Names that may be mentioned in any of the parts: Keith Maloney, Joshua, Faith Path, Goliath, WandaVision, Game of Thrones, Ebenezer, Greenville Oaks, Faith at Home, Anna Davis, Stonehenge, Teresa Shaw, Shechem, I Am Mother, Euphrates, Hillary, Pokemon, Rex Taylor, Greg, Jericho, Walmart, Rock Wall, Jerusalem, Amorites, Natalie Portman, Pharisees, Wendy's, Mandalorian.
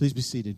Please be seated.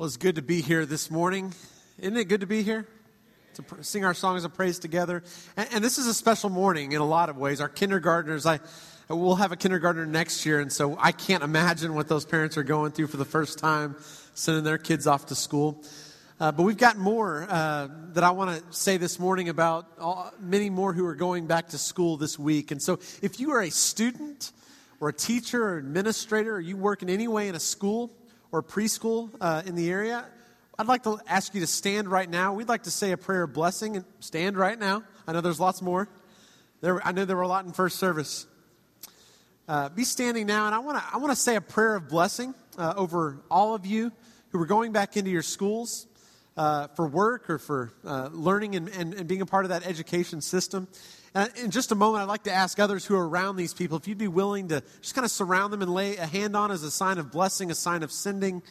It's good to be here this morning. Isn't it good to be here? To sing our songs of praise together. And this is a special morning in a lot of ways. Our kindergartners, we'll have a kindergartner next year, and so I can't imagine what those parents are going through for the first time, sending their kids off to school. But we've got more that I want to say this morning about many more who are going back to school this week. And so if you are a student or a teacher or administrator, or you work in any way in a school, or preschool in the area, I'd like to ask you to stand right now. We'd like to say a prayer of blessing and stand right now. I know there's lots more. I know there were a lot in first service. Be standing now, and I want to say a prayer of blessing over all of you who are going back into your schools for work or for learning and being a part of that education system. And in just a moment, I'd like to ask others who are around these people, if you'd be willing to just kind of surround them and lay a hand on as a sign of blessing, a sign of sending.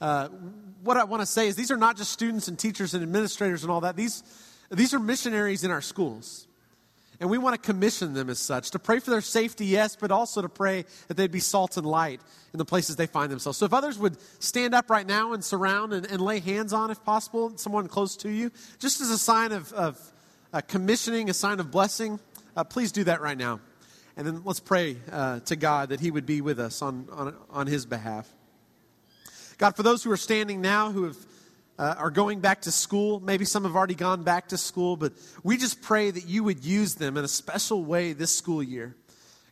What I want to say is these are not just students and teachers and administrators and all that. These are missionaries in our schools. And we want to commission them as such, to pray for their safety, yes, but also to pray that they'd be salt and light in the places they find themselves. So if others would stand up right now and surround and lay hands on, if possible, someone close to you, just as a sign of commissioning, a sign of blessing, please do that right now. And then let's pray to God that he would be with us on his behalf. God, for those who are standing now who are going back to school, maybe some have already gone back to school, but we just pray that you would use them in a special way this school year.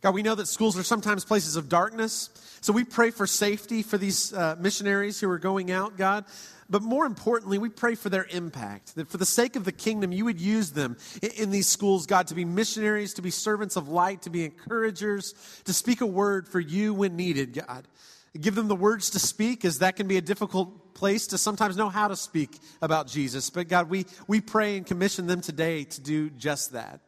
God, we know that schools are sometimes places of darkness, so we pray for safety for these missionaries who are going out, God. But more importantly, we pray for their impact, that for the sake of the kingdom, you would use them in these schools, God, to be missionaries, to be servants of light, to be encouragers, to speak a word for you when needed, God. Give them the words to speak, as that can be a difficult place to sometimes know how to speak about Jesus. But God, we pray and commission them today to do just that.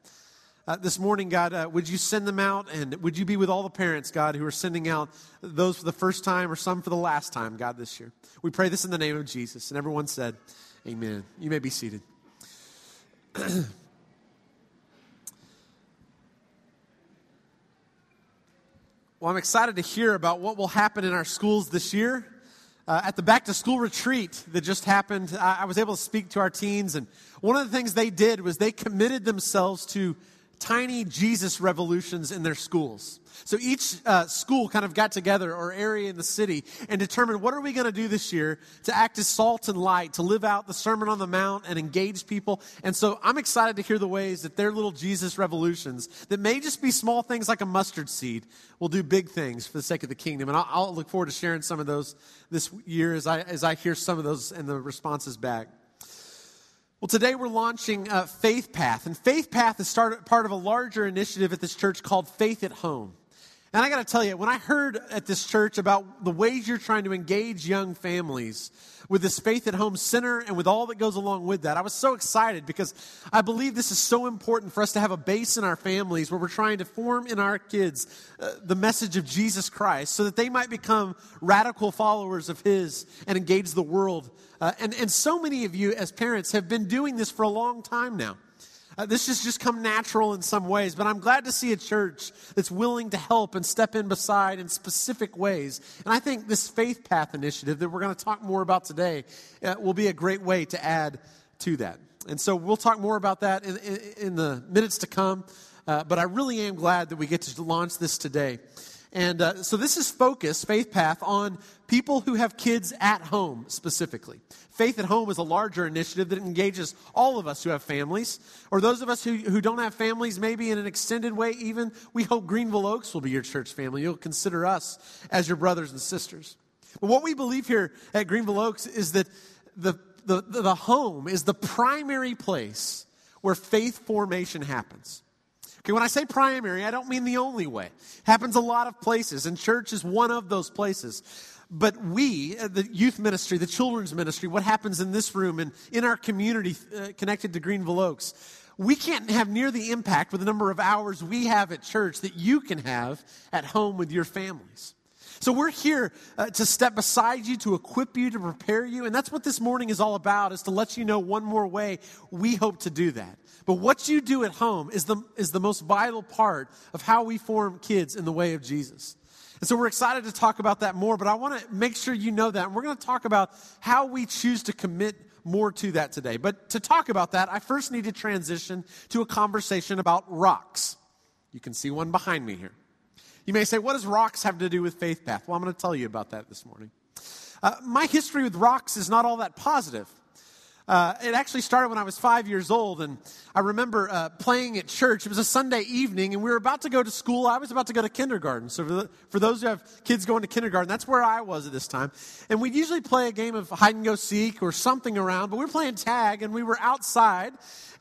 This morning, God, would you send them out, and would you be with all the parents, God, who are sending out those for the first time or some for the last time, God, this year. We pray this in the name of Jesus. And everyone said, amen. You may be seated. Well, I'm excited to hear about what will happen in our schools this year. At the back-to-school retreat that just happened, I was able to speak to our teens, and one of the things they did was they committed themselves to tiny Jesus revolutions in their schools. So each school kind of got together, or area in the city, and determined what are we going to do this year to act as salt and light, to live out the Sermon on the Mount and engage people. And so I'm excited to hear the ways that their little Jesus revolutions, that may just be small things like a mustard seed, will do big things for the sake of the kingdom. And I'll look forward to sharing some of those this year as I hear some of those and the responses back. Well, today we're launching Faith Path, and Faith Path is part of a larger initiative at this church called Faith at Home. And I got to tell you, when I heard at this church about the ways you're trying to engage young families with this Faith at Home Center and with all that goes along with that, I was so excited because I believe this is so important for us to have a base in our families where we're trying to form in our kids the message of Jesus Christ so that they might become radical followers of His and engage the world. And so many of you as parents have been doing this for a long time now. This has just come natural in some ways, but I'm glad to see a church that's willing to help and step in beside in specific ways. And I think this Faith Path initiative that we're going to talk more about today will be a great way to add to that. And so we'll talk more about that in the minutes to come. But I really am glad that we get to launch this today. And so this is focused, Faith Path, on people who have kids at home specifically. Faith at Home is a larger initiative that engages all of us who have families, or those of us who don't have families, maybe in an extended way even. We hope Greenville Oaks will be your church family. You'll consider us as your brothers and sisters. But what we believe here at Greenville Oaks is that the home is the primary place where faith formation happens. Okay, when I say primary, I don't mean the only way. It happens a lot of places, and church is one of those places. But we, the youth ministry, the children's ministry, what happens in this room and in our community connected to Greenville Oaks, we can't have near the impact with the number of hours we have at church that you can have at home with your families. So we're here to step beside you, to equip you, to prepare you. And that's what this morning is all about, is to let you know one more way we hope to do that. But what you do at home is the most vital part of how we form kids in the way of Jesus. And so we're excited to talk about that more, but I want to make sure you know that. And we're going to talk about how we choose to commit more to that today. But to talk about that, I first need to transition to a conversation about rocks. You can see one behind me here. You may say, what does rocks have to do with Faith Path? Well, I'm going to tell you about that this morning. My history with rocks is not all that positive. It actually started when I was 5 years old, and I remember playing at church. It was a Sunday evening, and we were about to go to school. I was about to go to kindergarten. So for those who have kids going to kindergarten, that's where I was at this time. And we'd usually play a game of hide-and-go-seek or something around, but we were playing tag, and we were outside.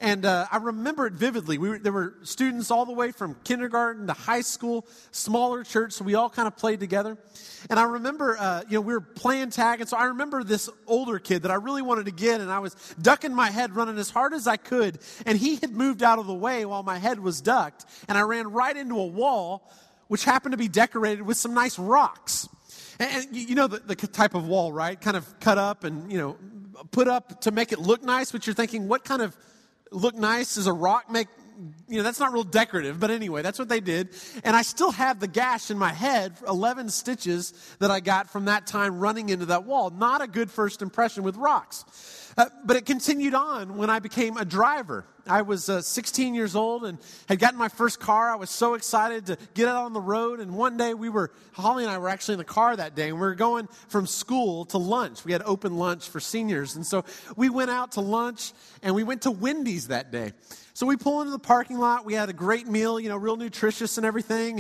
And I remember it vividly. There were students all the way from kindergarten to high school, smaller church, so we all kind of played together. And I remember, we were playing tag, and so I remember this older kid that I really wanted to get, and I was ducking my head, running as hard as I could, and he had moved out of the way while my head was ducked, and I ran right into a wall, which happened to be decorated with some nice rocks. And you know the type of wall, right? Kind of cut up and, put up to make it look nice, but you're thinking, what kind of look nice does a rock make? That's not real decorative, but anyway, that's what they did. And I still have the gash in my head, 11 stitches that I got from that time running into that wall. Not a good first impression with rocks. But it continued on when I became a driver. I was 16 years old and had gotten my first car. I was so excited to get out on the road. And one day Holly and I were actually in the car that day, and we were going from school to lunch. We had open lunch for seniors. And so we went out to lunch, and we went to Wendy's that day. So we pull into the parking lot. We had a great meal, real nutritious and everything.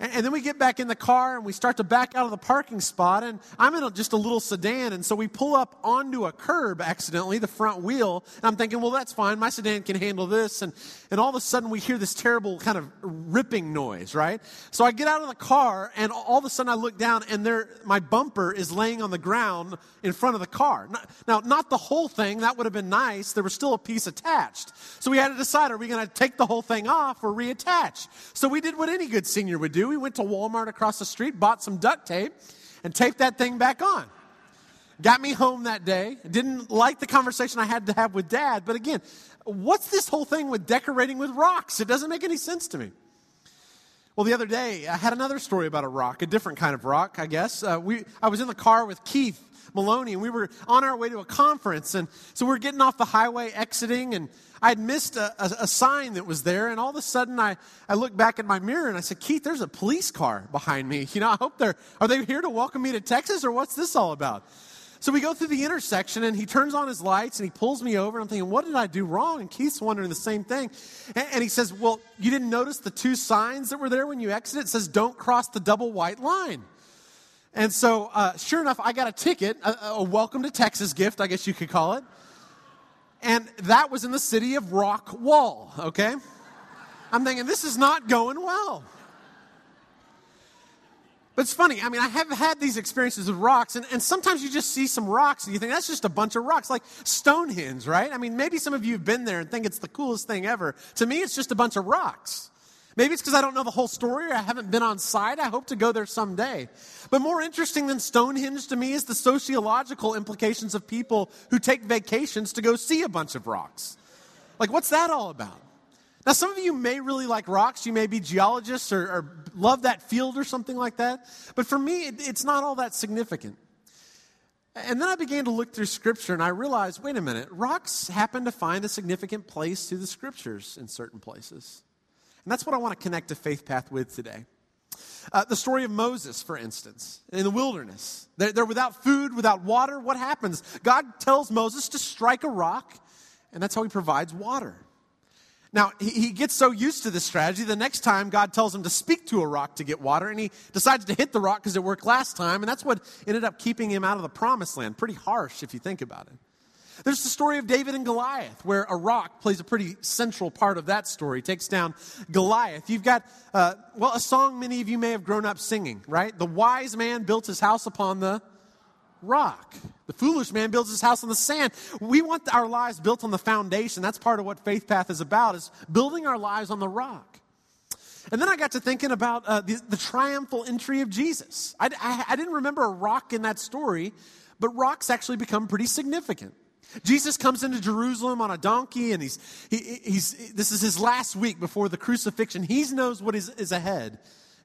And then we get back in the car, and we start to back out of the parking spot, and I'm in just a little sedan, and so we pull up onto a curb accidentally, the front wheel, and I'm thinking, well, that's fine, my sedan can handle this, and all of a sudden we hear this terrible kind of ripping noise, right? So I get out of the car, and all of a sudden I look down, and my bumper is laying on the ground in front of the car. Now, not the whole thing, that would have been nice, there was still a piece attached. So we had to decide, are we going to take the whole thing off or reattach? So we did what any good senior would do. We went to Walmart across the street, bought some duct tape, and taped that thing back on. Got me home that day. Didn't like the conversation I had to have with Dad, but again, what's this whole thing with decorating with rocks? It doesn't make any sense to me. Well, the other day, I had another story about a rock, a different kind of rock, I guess. I was in the car with Keith Maloney, and we were on our way to a conference, and so we're getting off the highway, exiting, and I'd missed a sign that was there, and all of a sudden I looked back at my mirror, and I said, Keith, there's a police car behind me. I hope are they here to welcome me to Texas, or what's this all about? So we go through the intersection, and he turns on his lights, and he pulls me over, and I'm thinking, what did I do wrong? And Keith's wondering the same thing, and he says, well, you didn't notice the two signs that were there when you exited? It says, don't cross the double white line. And so, sure enough, I got a ticket, a welcome to Texas gift, I guess you could call it. And that was in the city of Rock Wall, okay? I'm thinking, this is not going well. But it's funny. I mean, I have had these experiences with rocks, and sometimes you just see some rocks, and you think, that's just a bunch of rocks, like Stonehenge, right? I mean, maybe some of you have been there and think it's the coolest thing ever. To me, it's just a bunch of rocks. Maybe it's because I don't know the whole story or I haven't been on site. I hope to go there someday. But more interesting than Stonehenge to me is the sociological implications of people who take vacations to go see a bunch of rocks. Like, what's that all about? Now, some of you may really like rocks. You may be geologists or love that field or something like that. But for me, it's not all that significant. And then I began to look through Scripture, and I realized, wait a minute, rocks happen to find a significant place to the Scriptures in certain places. And that's what I want to connect to Faith Path with today. The story of Moses, for instance, in the wilderness. They're without food, without water. What happens? God tells Moses to strike a rock, and that's how he provides water. Now, he gets so used to this strategy, the next time God tells him to speak to a rock to get water, and he decides to hit the rock because it worked last time, and that's what ended up keeping him out of the promised land. Pretty harsh if you think about it. There's the story of David and Goliath, where a rock plays a pretty central part of that story. He takes down Goliath. You've got, a song many of you may have grown up singing, right? The wise man built his house upon the rock. The foolish man builds his house on the sand. We want our lives built on the foundation. That's part of what Faith Path is about, is building our lives on the rock. And then I got to thinking about the triumphal entry of Jesus. I didn't remember a rock in that story, but rocks actually become pretty significant. Jesus comes into Jerusalem on a donkey, and this is his last week before the crucifixion. He knows what is ahead.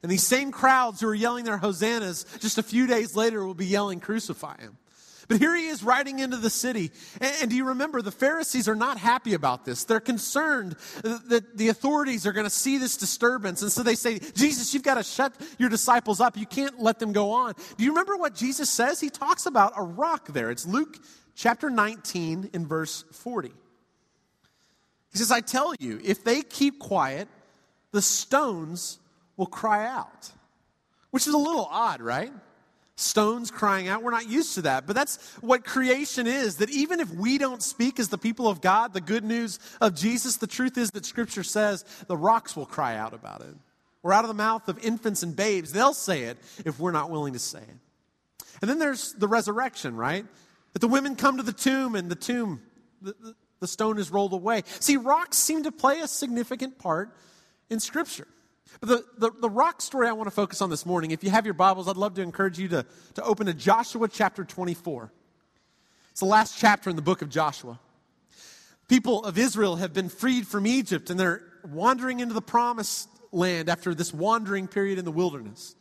And these same crowds who are yelling their hosannas just a few days later will be yelling, crucify him. But here he is riding into the city. And do you remember, the Pharisees are not happy about this. They're concerned that the authorities are going to see this disturbance. And so they say, Jesus, you've got to shut your disciples up. You can't let them go on. Do you remember what Jesus says? He talks about a rock there. It's Luke chapter 19 in verse 40. He says, I tell you, if they keep quiet, the stones will cry out. Which is a little odd, right? Stones crying out. We're not used to that. But that's what creation is, that even if we don't speak as the people of God, the good news of Jesus, the truth is that Scripture says the rocks will cry out about it. Or out of the mouth of infants and babes, they'll say it if we're not willing to say it. And then there's the resurrection, right? That the women come to the tomb, and the tomb, the stone is rolled away. See, rocks seem to play a significant part in Scripture. But the rock story I want to focus on this morning, if you have your Bibles, I'd love to encourage you to open to Joshua chapter 24. It's the last chapter in the book of Joshua. People of Israel have been freed from Egypt, and they're wandering into the promised land after this wandering period in the wilderness.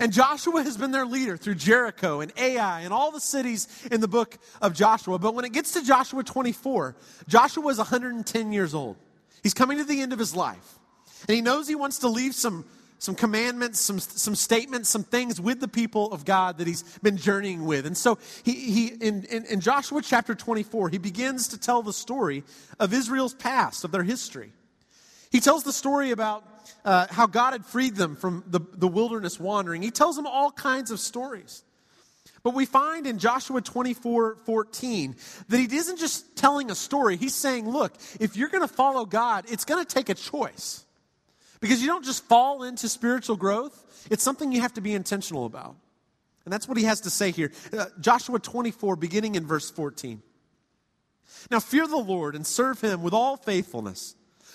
And Joshua has been their leader through Jericho and Ai and all the cities in the book of Joshua. But when it gets to Joshua 24, Joshua is 110 years old. He's coming to the end of his life. And he knows he wants to leave some commandments, some statements, some things with the people of God that he's been journeying with. And so in Joshua chapter 24, he begins to tell the story of Israel's past, of their history. He tells the story about how God had freed them from the wilderness wandering. He tells them all kinds of stories. But we find in Joshua 24:14 that he isn't just telling a story. He's saying, look, if you're going to follow God, it's going to take a choice. Because you don't just fall into spiritual growth. It's something you have to be intentional about. And that's what he has to say here. Joshua 24, beginning in verse 14. Now fear the Lord and serve him with all faithfulness.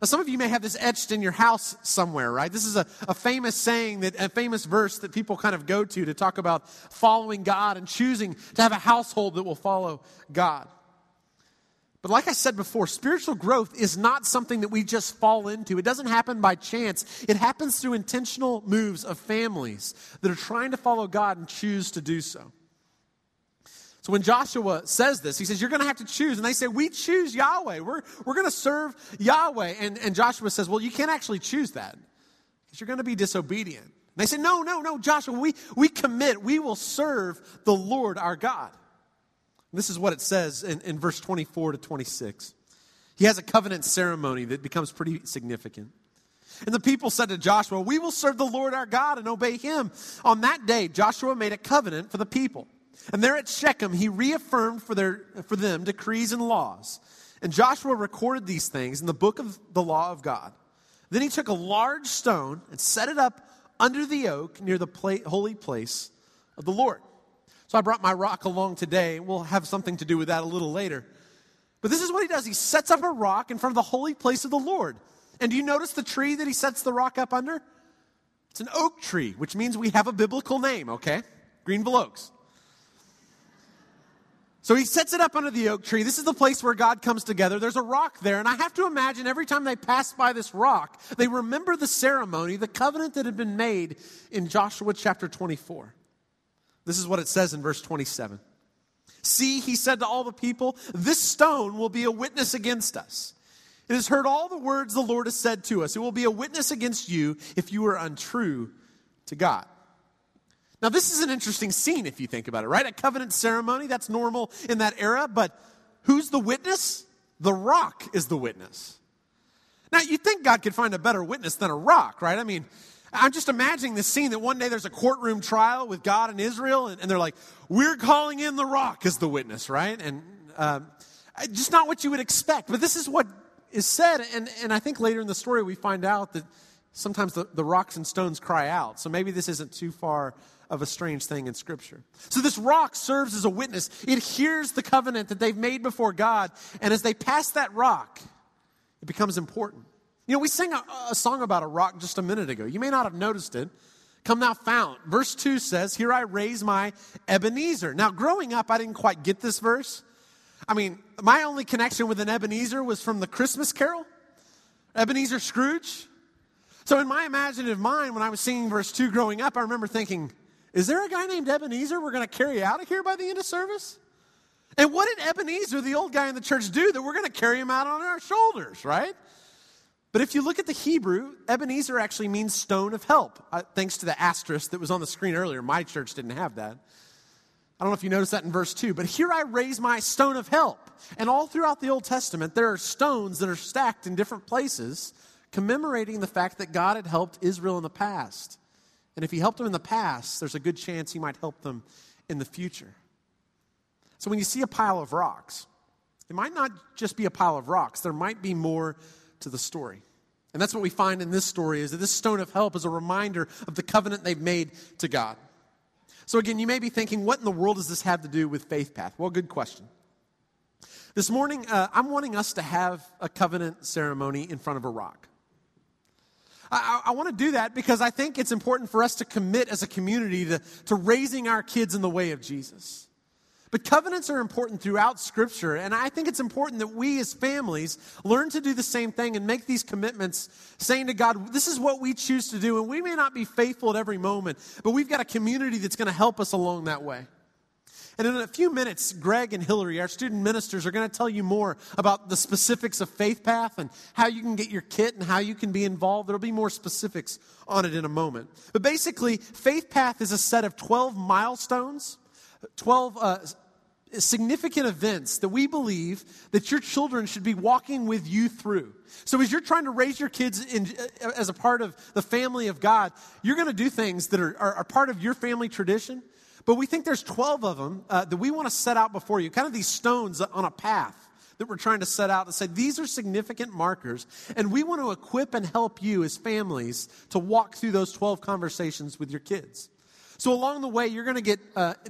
Now, some of you may have this etched in your house somewhere, right? This is a famous saying, a famous verse that people kind of go to talk about following God and choosing to have a household that will follow God. But like I said before, spiritual growth is not something that we just fall into. It doesn't happen by chance. It happens through intentional moves of families that are trying to follow God and choose to do so. So when Joshua says this, he says, you're going to have to choose. And they say, we choose Yahweh. We're going to serve Yahweh. And Joshua says, well, you can't actually choose that because you're going to be disobedient. And they say, no, Joshua, we commit. We will serve the Lord our God. This is what it says in verse 24 to 26. He has a covenant ceremony that becomes pretty significant. And the people said to Joshua, we will serve the Lord our God and obey him. On that day, Joshua made a covenant for the people. And there at Shechem, he reaffirmed for them decrees and laws. And Joshua recorded these things in the book of the law of God. Then he took a large stone and set it up under the oak near the holy place of the Lord. So I brought my rock along today. We'll have something to do with that a little later. But this is what he does. He sets up a rock in front of the holy place of the Lord. And do you notice the tree that he sets the rock up under? It's an oak tree, which means we have a biblical name, okay? Greenville Oaks. So he sets it up under the oak tree. This is the place where God comes together. There's a rock there, and I have to imagine every time they pass by this rock, they remember the ceremony, the covenant that had been made in Joshua chapter 24. This is what it says in verse 27. "See," he said to all the people, "this stone will be a witness against us. It has heard all the words the Lord has said to us. It will be a witness against you if you are untrue to God." Now, this is an interesting scene if you think about it, right? A covenant ceremony, that's normal in that era, but who's the witness? The rock is the witness. Now, you'd think God could find a better witness than a rock, right? I mean, I'm just imagining this scene that one day there's a courtroom trial with God and Israel, and they're like, "We're calling in the rock as the witness," right? And just not what you would expect, but this is what is said, and I think later in the story we find out that sometimes the rocks and stones cry out, so maybe this isn't too far of a strange thing in Scripture. So this rock serves as a witness. It hears the covenant that they've made before God, and as they pass that rock, it becomes important. You know, we sang a song about a rock just a minute ago. You may not have noticed it. "Come thou fount." Verse 2 says, "Here I raise my Ebenezer." Now, growing up, I didn't quite get this verse. I mean, my only connection with an Ebenezer was from the Christmas Carol, Ebenezer Scrooge. So in my imaginative mind, when I was singing verse 2 growing up, I remember thinking, is there a guy named Ebenezer we're going to carry out of here by the end of service? And what did Ebenezer, the old guy in the church, do that we're going to carry him out on our shoulders, right? But if you look at the Hebrew, Ebenezer actually means stone of help, thanks to the asterisk that was on the screen earlier. My church didn't have that. I don't know if you noticed that in verse 2, but "here I raise my stone of help." And all throughout the Old Testament, there are stones that are stacked in different places, commemorating the fact that God had helped Israel in the past. And if he helped them in the past, there's a good chance he might help them in the future. So when you see a pile of rocks, it might not just be a pile of rocks. There might be more to the story. And that's what we find in this story, is that this stone of help is a reminder of the covenant they've made to God. So again, you may be thinking, what in the world does this have to do with Faith Path? Well, good question. This morning, I'm wanting us to have a covenant ceremony in front of a rock. I want to do that because I think it's important for us to commit as a community to raising our kids in the way of Jesus. But covenants are important throughout Scripture, and I think it's important that we as families learn to do the same thing and make these commitments, saying to God, this is what we choose to do, and we may not be faithful at every moment, but we've got a community that's going to help us along that way. And in a few minutes, Greg and Hillary, our student ministers, are going to tell you more about the specifics of Faith Path and how you can get your kit and how you can be involved. There'll be more specifics on it in a moment. But basically, Faith Path is a set of 12 milestones, 12 significant events that we believe that your children should be walking with you through. So as you're trying to raise your kids as a part of the family of God, you're going to do things that are part of your family tradition. But we think there's 12 of them that we want to set out before you, kind of these stones on a path that we're trying to set out to say these are significant markers, and we want to equip and help you as families to walk through those 12 conversations with your kids. So along the way, you're going to get,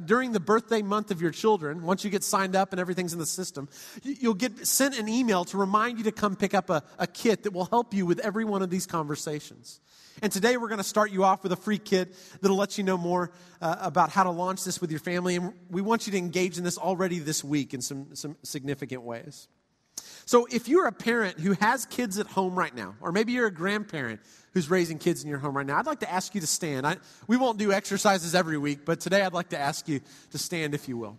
during the birthday month of your children, once you get signed up and everything's in the system, you'll get sent an email to remind you to come pick up a kit that will help you with every one of these conversations. And today we're going to start you off with a free kit that'll let you know more about how to launch this with your family. And we want you to engage in this already this week in some significant ways. So if you're a parent who has kids at home right now, or maybe you're a grandparent who's raising kids in your home right now, I'd like to ask you to stand. We won't do exercises every week, but today I'd like to ask you to stand if you will.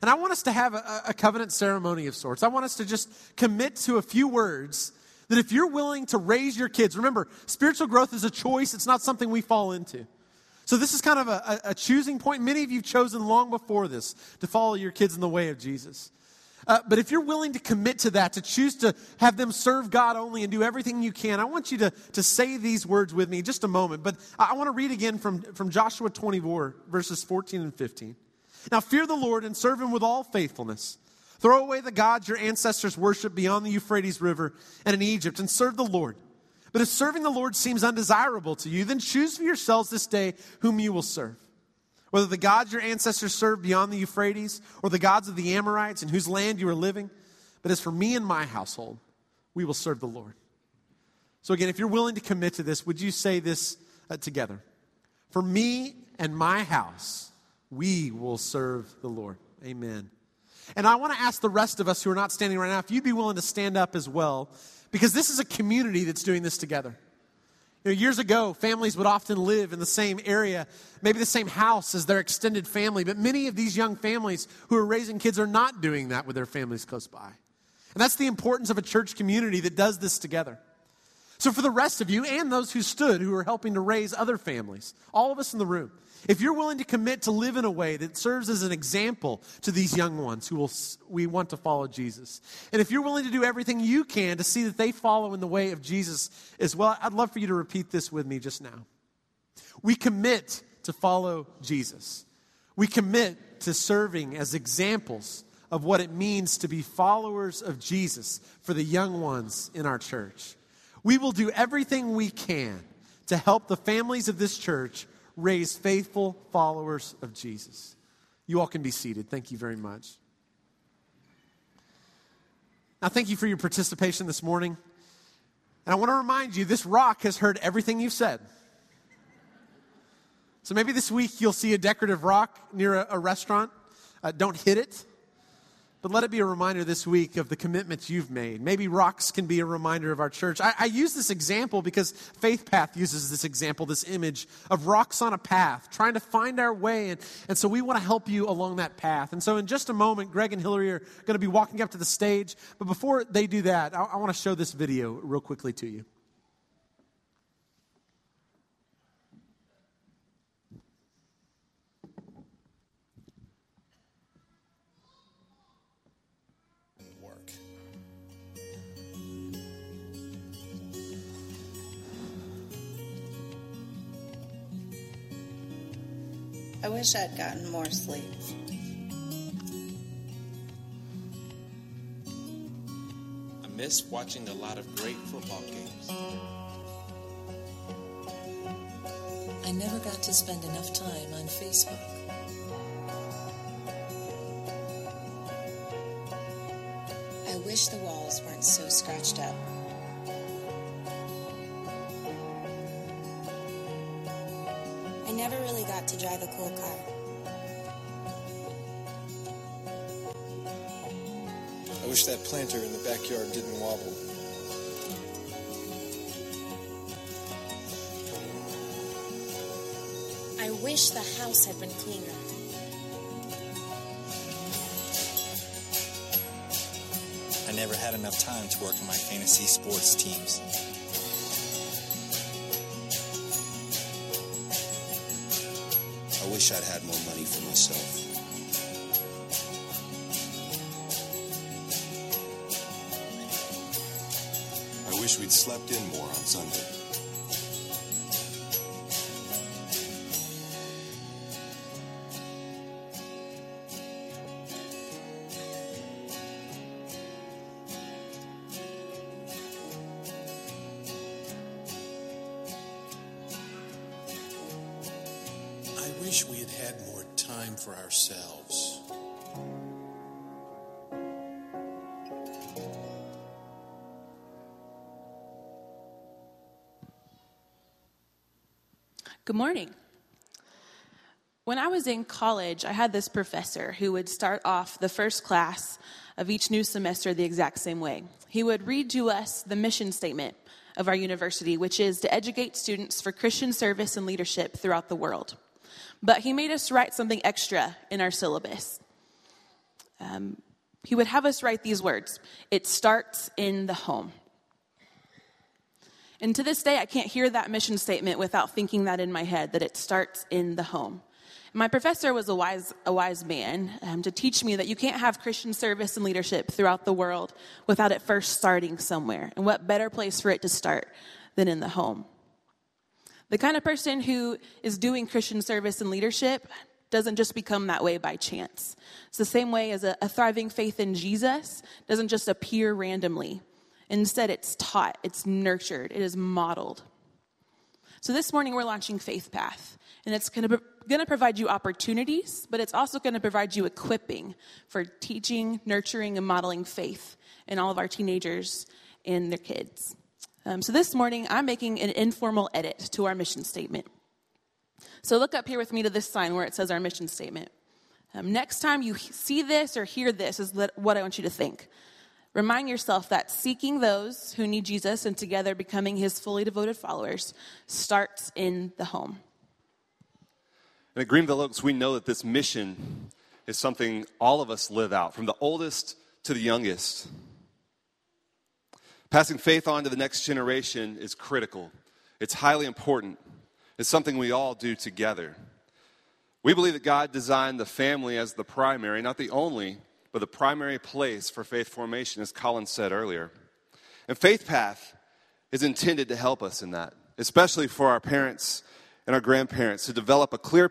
And I want us to have a covenant ceremony of sorts. I want us to just commit to a few words that if you're willing to raise your kids, remember, spiritual growth is a choice. It's not something we fall into. So this is kind of a choosing point. Many of you have chosen long before this to follow your kids in the way of Jesus. But if you're willing to commit to that, to choose to have them serve God only and do everything you can, I want you to say these words with me in just a moment. But I want to read again from Joshua 24, verses 14 and 15. "Now fear the Lord and serve him with all faithfulness. Throw away the gods your ancestors worshiped beyond the Euphrates River and in Egypt, and serve the Lord. But if serving the Lord seems undesirable to you, then choose for yourselves this day whom you will serve, whether the gods your ancestors served beyond the Euphrates or the gods of the Amorites in whose land you are living. But as for me and my household, we will serve the Lord." So again, if you're willing to commit to this, would you say this together? For me and my house, we will serve the Lord. Amen. And I want to ask the rest of us who are not standing right now, if you'd be willing to stand up as well, because this is a community that's doing this together. You know, years ago, families would often live in the same area, maybe the same house as their extended family, but many of these young families who are raising kids are not doing that with their families close by. And that's the importance of a church community that does this together. So for the rest of you and those who stood, who are helping to raise other families, all of us in the room, if you're willing to commit to live in a way that serves as an example to these young ones who we want to follow Jesus, and if you're willing to do everything you can to see that they follow in the way of Jesus as well, I'd love for you to repeat this with me just now. We commit to follow Jesus. We commit to serving as examples of what it means to be followers of Jesus for the young ones in our church. We will do everything we can to help the families of this church raise faithful followers of Jesus. You all can be seated. Thank you very much. Now, thank you for your participation this morning. And I want to remind you, this rock has heard everything you've said. So maybe this week you'll see a decorative rock near a restaurant. Don't hit it. But let it be a reminder this week of the commitments you've made. Maybe rocks can be a reminder of our church. I use this example because Faith Path uses this example, this image of rocks on a path, trying to find our way. And so we want to help you along that path. And so in just a moment, Greg and Hillary are going to be walking up to the stage. But before they do that, I want to show this video real quickly to you. I wish I'd gotten more sleep. I miss watching a lot of great football games. I never got to spend enough time on Facebook. I wish the walls weren't so scratched up. I never really got to drive a cool car. I wish that planter in the backyard didn't wobble. I wish the house had been cleaner. I never had enough time to work on my fantasy sports teams. I wish I'd had more money for myself. I wish we'd slept in more on Sunday. I wish we had had more time for ourselves. Good morning. When I was in college, I had this professor who would start off the first class of each new semester the exact same way. He would read to us the mission statement of our university, which is to educate students for Christian service and leadership throughout the world. But he made us write something extra in our syllabus. He would have us write these words. It starts in the home. And to this day, I can't hear that mission statement without thinking that in my head, that it starts in the home. My professor was a wise man to teach me that you can't have Christian service and leadership throughout the world without it first starting somewhere. And what better place for it to start than in the home? The kind of person who is doing Christian service and leadership doesn't just become that way by chance. It's the same way as a thriving faith in Jesus doesn't just appear randomly. Instead, it's taught, it's nurtured, it is modeled. So this morning, we're launching Faith Path, and it's going to provide you opportunities, but it's also going to provide you equipping for teaching, nurturing, and modeling faith in all of our teenagers and their kids. So this morning, I'm making an informal edit to our mission statement. So look up here with me to this sign where it says our mission statement. Next time you see this or hear this is what I want you to think. Remind yourself that seeking those who need Jesus and together becoming his fully devoted followers starts in the home. And at Greenville Oaks, we know that this mission is something all of us live out, from the oldest to the youngest. Passing faith on to the next generation is critical. It's highly important. It's something we all do together. We believe that God designed the family as the primary, not the only, but the primary place for faith formation, as Colin said earlier. And Faith Path is intended to help us in that, especially for our parents and our grandparents, to develop a clear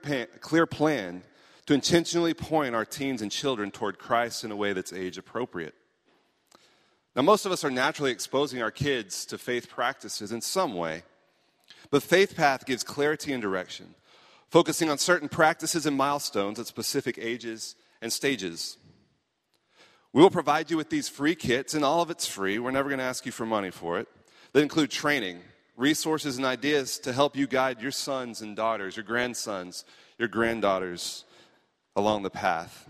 plan to intentionally point our teens and children toward Christ in a way that's age appropriate. Now, most of us are naturally exposing our kids to faith practices in some way, but Faith Path gives clarity and direction, focusing on certain practices and milestones at specific ages and stages. We will provide you with these free kits, and all of it's free. We're never going to ask you for money for it. They include training, resources, and ideas to help you guide your sons and daughters, your grandsons, your granddaughters along the path.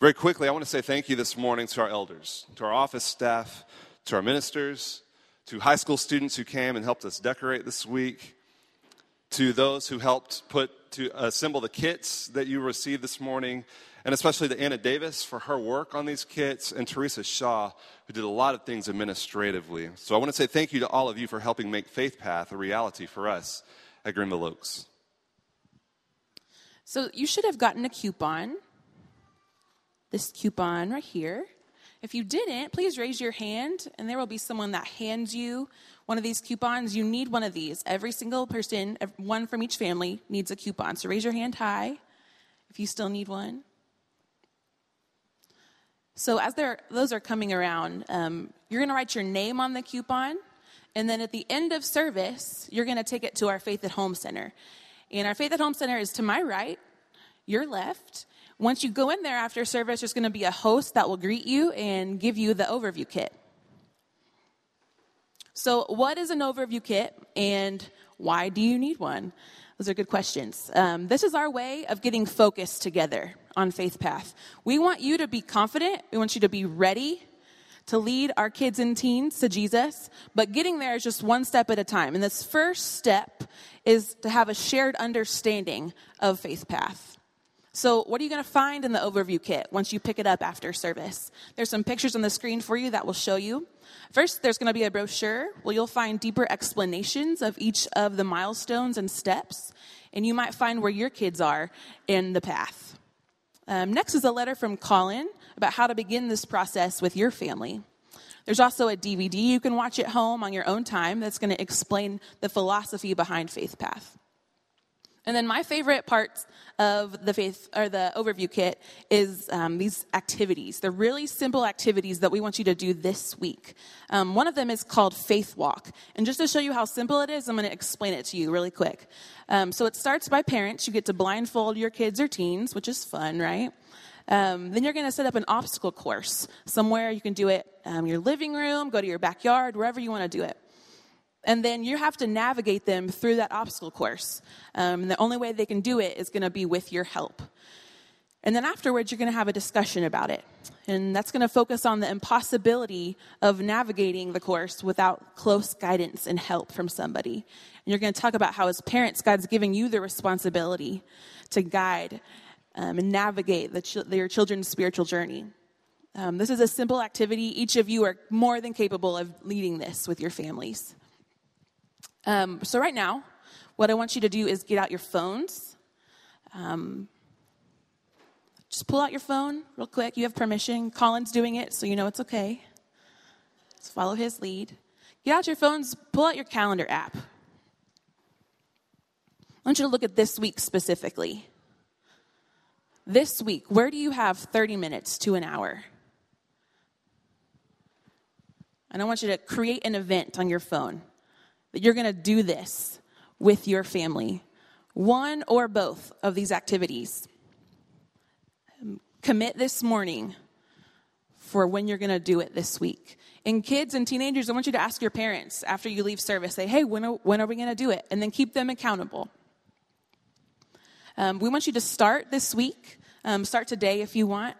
Very quickly, I want to say thank you this morning to our elders, to our office staff, to our ministers, to high school students who came and helped us decorate this week, to those who helped assemble the kits that you received this morning, and especially to Anna Davis for her work on these kits, and Teresa Shaw, who did a lot of things administratively. So I want to say thank you to all of you for helping make Faith Path a reality for us at Greenville Oaks. So you should have gotten a coupon, this coupon right here. If you didn't, please raise your hand, and there will be someone that hands you one of these coupons. You need one of these. Every single person, one from each family, needs a coupon. So raise your hand high if you still need one. So as those are coming around, you're going to write your name on the coupon, and then at the end of service, you're going to take it to our Faith at Home Center. And our Faith at Home Center is to my right, your left. Once you go in there after service, there's going to be a host that will greet you and give you the overview kit. So what is an overview kit, and why do you need one? Those are good questions. This is our way of getting focused together on Faith Path. We want you to be confident. We want you to be ready to lead our kids and teens to Jesus. But getting there is just one step at a time. And this first step is to have a shared understanding of Faith Path. So what are you going to find in the overview kit once you pick it up after service? There's some pictures on the screen for you that will show you. First, there's going to be a brochure where you'll find deeper explanations of each of the milestones and steps, and you might find where your kids are in the path. Next is a letter from Colin about how to begin this process with your family. There's also a DVD you can watch at home on your own time that's going to explain the philosophy behind Faith Path. And then my favorite parts of the overview kit is these activities. They're really simple activities that we want you to do this week. One of them is called Faith Walk. And just to show you how simple it is, I'm going to explain it to you really quick. So it starts by parents. You get to blindfold your kids or teens, which is fun, right? Then you're going to set up an obstacle course somewhere. You can do it your living room, go to your backyard, wherever you want to do it. And then you have to navigate them through that obstacle course. And the only way they can do it is going to be with your help. And then afterwards, you're going to have a discussion about it. And that's going to focus on the impossibility of navigating the course without close guidance and help from somebody. And you're going to talk about how as parents, God's giving you the responsibility to guide and navigate your children's spiritual journey. This is a simple activity. Each of you are more than capable of leading this with your families. So right now, what I want you to do is get out your phones. Just pull out your phone real quick. You have permission. Colin's doing it, so you know it's okay. Let's follow his lead. Get out your phones. Pull out your calendar app. I want you to look at this week specifically. This week, where do you have 30 minutes to an hour? And I want you to create an event on your phone that you're going to do this with your family. One or both of these activities. Commit this morning for when you're going to do it this week. And kids and teenagers, I want you to ask your parents after you leave service, say, hey, when are we going to do it? And then keep them accountable. We want you to start this week. Start today if you want.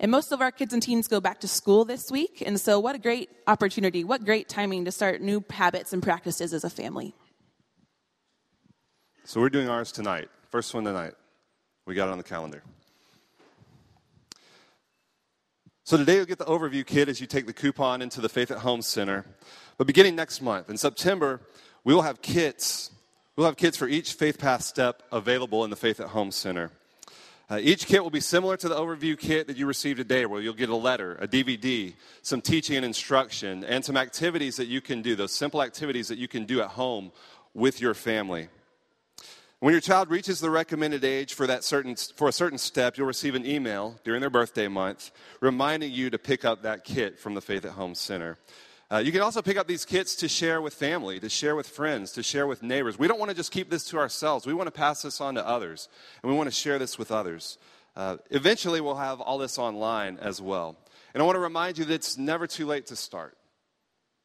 And most of our kids and teens go back to school this week. And so what a great opportunity. What great timing to start new habits and practices as a family. So we're doing ours tonight. First one tonight. We got it on the calendar. So today you'll get the overview kit as you take the coupon into the Faith at Home Center. But beginning next month, in September, we will have kits. We'll have kits for each Faith Path step available in the Faith at Home Center. Each kit will be similar to the overview kit that you received today, where you'll get a letter, a DVD, some teaching and instruction, and some activities that you can do, those simple activities that you can do at home with your family. When your child reaches the recommended age for a certain step, you'll receive an email during their birthday month reminding you to pick up that kit from the Faith at Home Center. You can also pick up these kits to share with family, to share with friends, to share with neighbors. We don't want to just keep this to ourselves. We want to pass this on to others, and we want to share this with others. Eventually, we'll have all this online as well. And I want to remind you that it's never too late to start,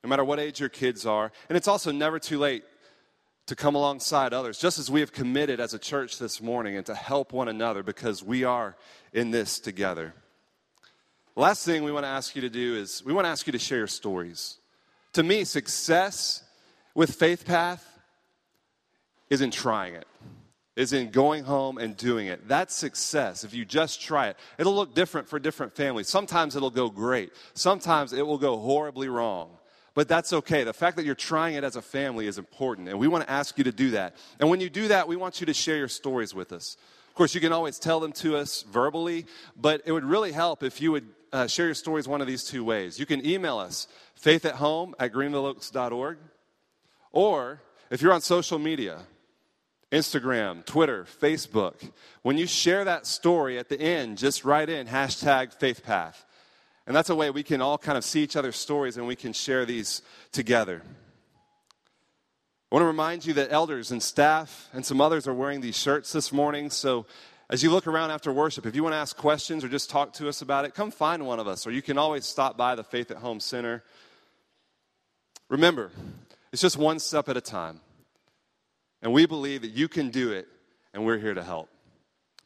no matter what age your kids are. And it's also never too late to come alongside others, just as we have committed as a church this morning, and to help one another, because we are in this together. The last thing we want to ask you to do is we want to ask you to share your stories. To me, success with Faith Path is in trying it, is in going home and doing it. That's success. If you just try it, it'll look different for different families. Sometimes it'll go great. Sometimes it will go horribly wrong. But that's okay. The fact that you're trying it as a family is important, and we want to ask you to do that. And when you do that, we want you to share your stories with us. Of course, you can always tell them to us verbally, but it would really help if you would share your stories one of these two ways. You can email us, faithathome@greenvilleoaks.org, or if you're on social media, Instagram, Twitter, Facebook, when you share that story at the end, just write in #FaithPath. And that's a way we can all kind of see each other's stories, and we can share these together. I want to remind you that elders and staff and some others are wearing these shirts this morning. So as you look around after worship, if you want to ask questions or just talk to us about it, come find one of us, or you can always stop by the Faith at Home Center. Remember, it's just one step at a time. And we believe that you can do it, and we're here to help.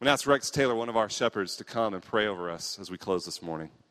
I'm going to ask Rex Taylor, one of our shepherds, to come and pray over us as we close this morning.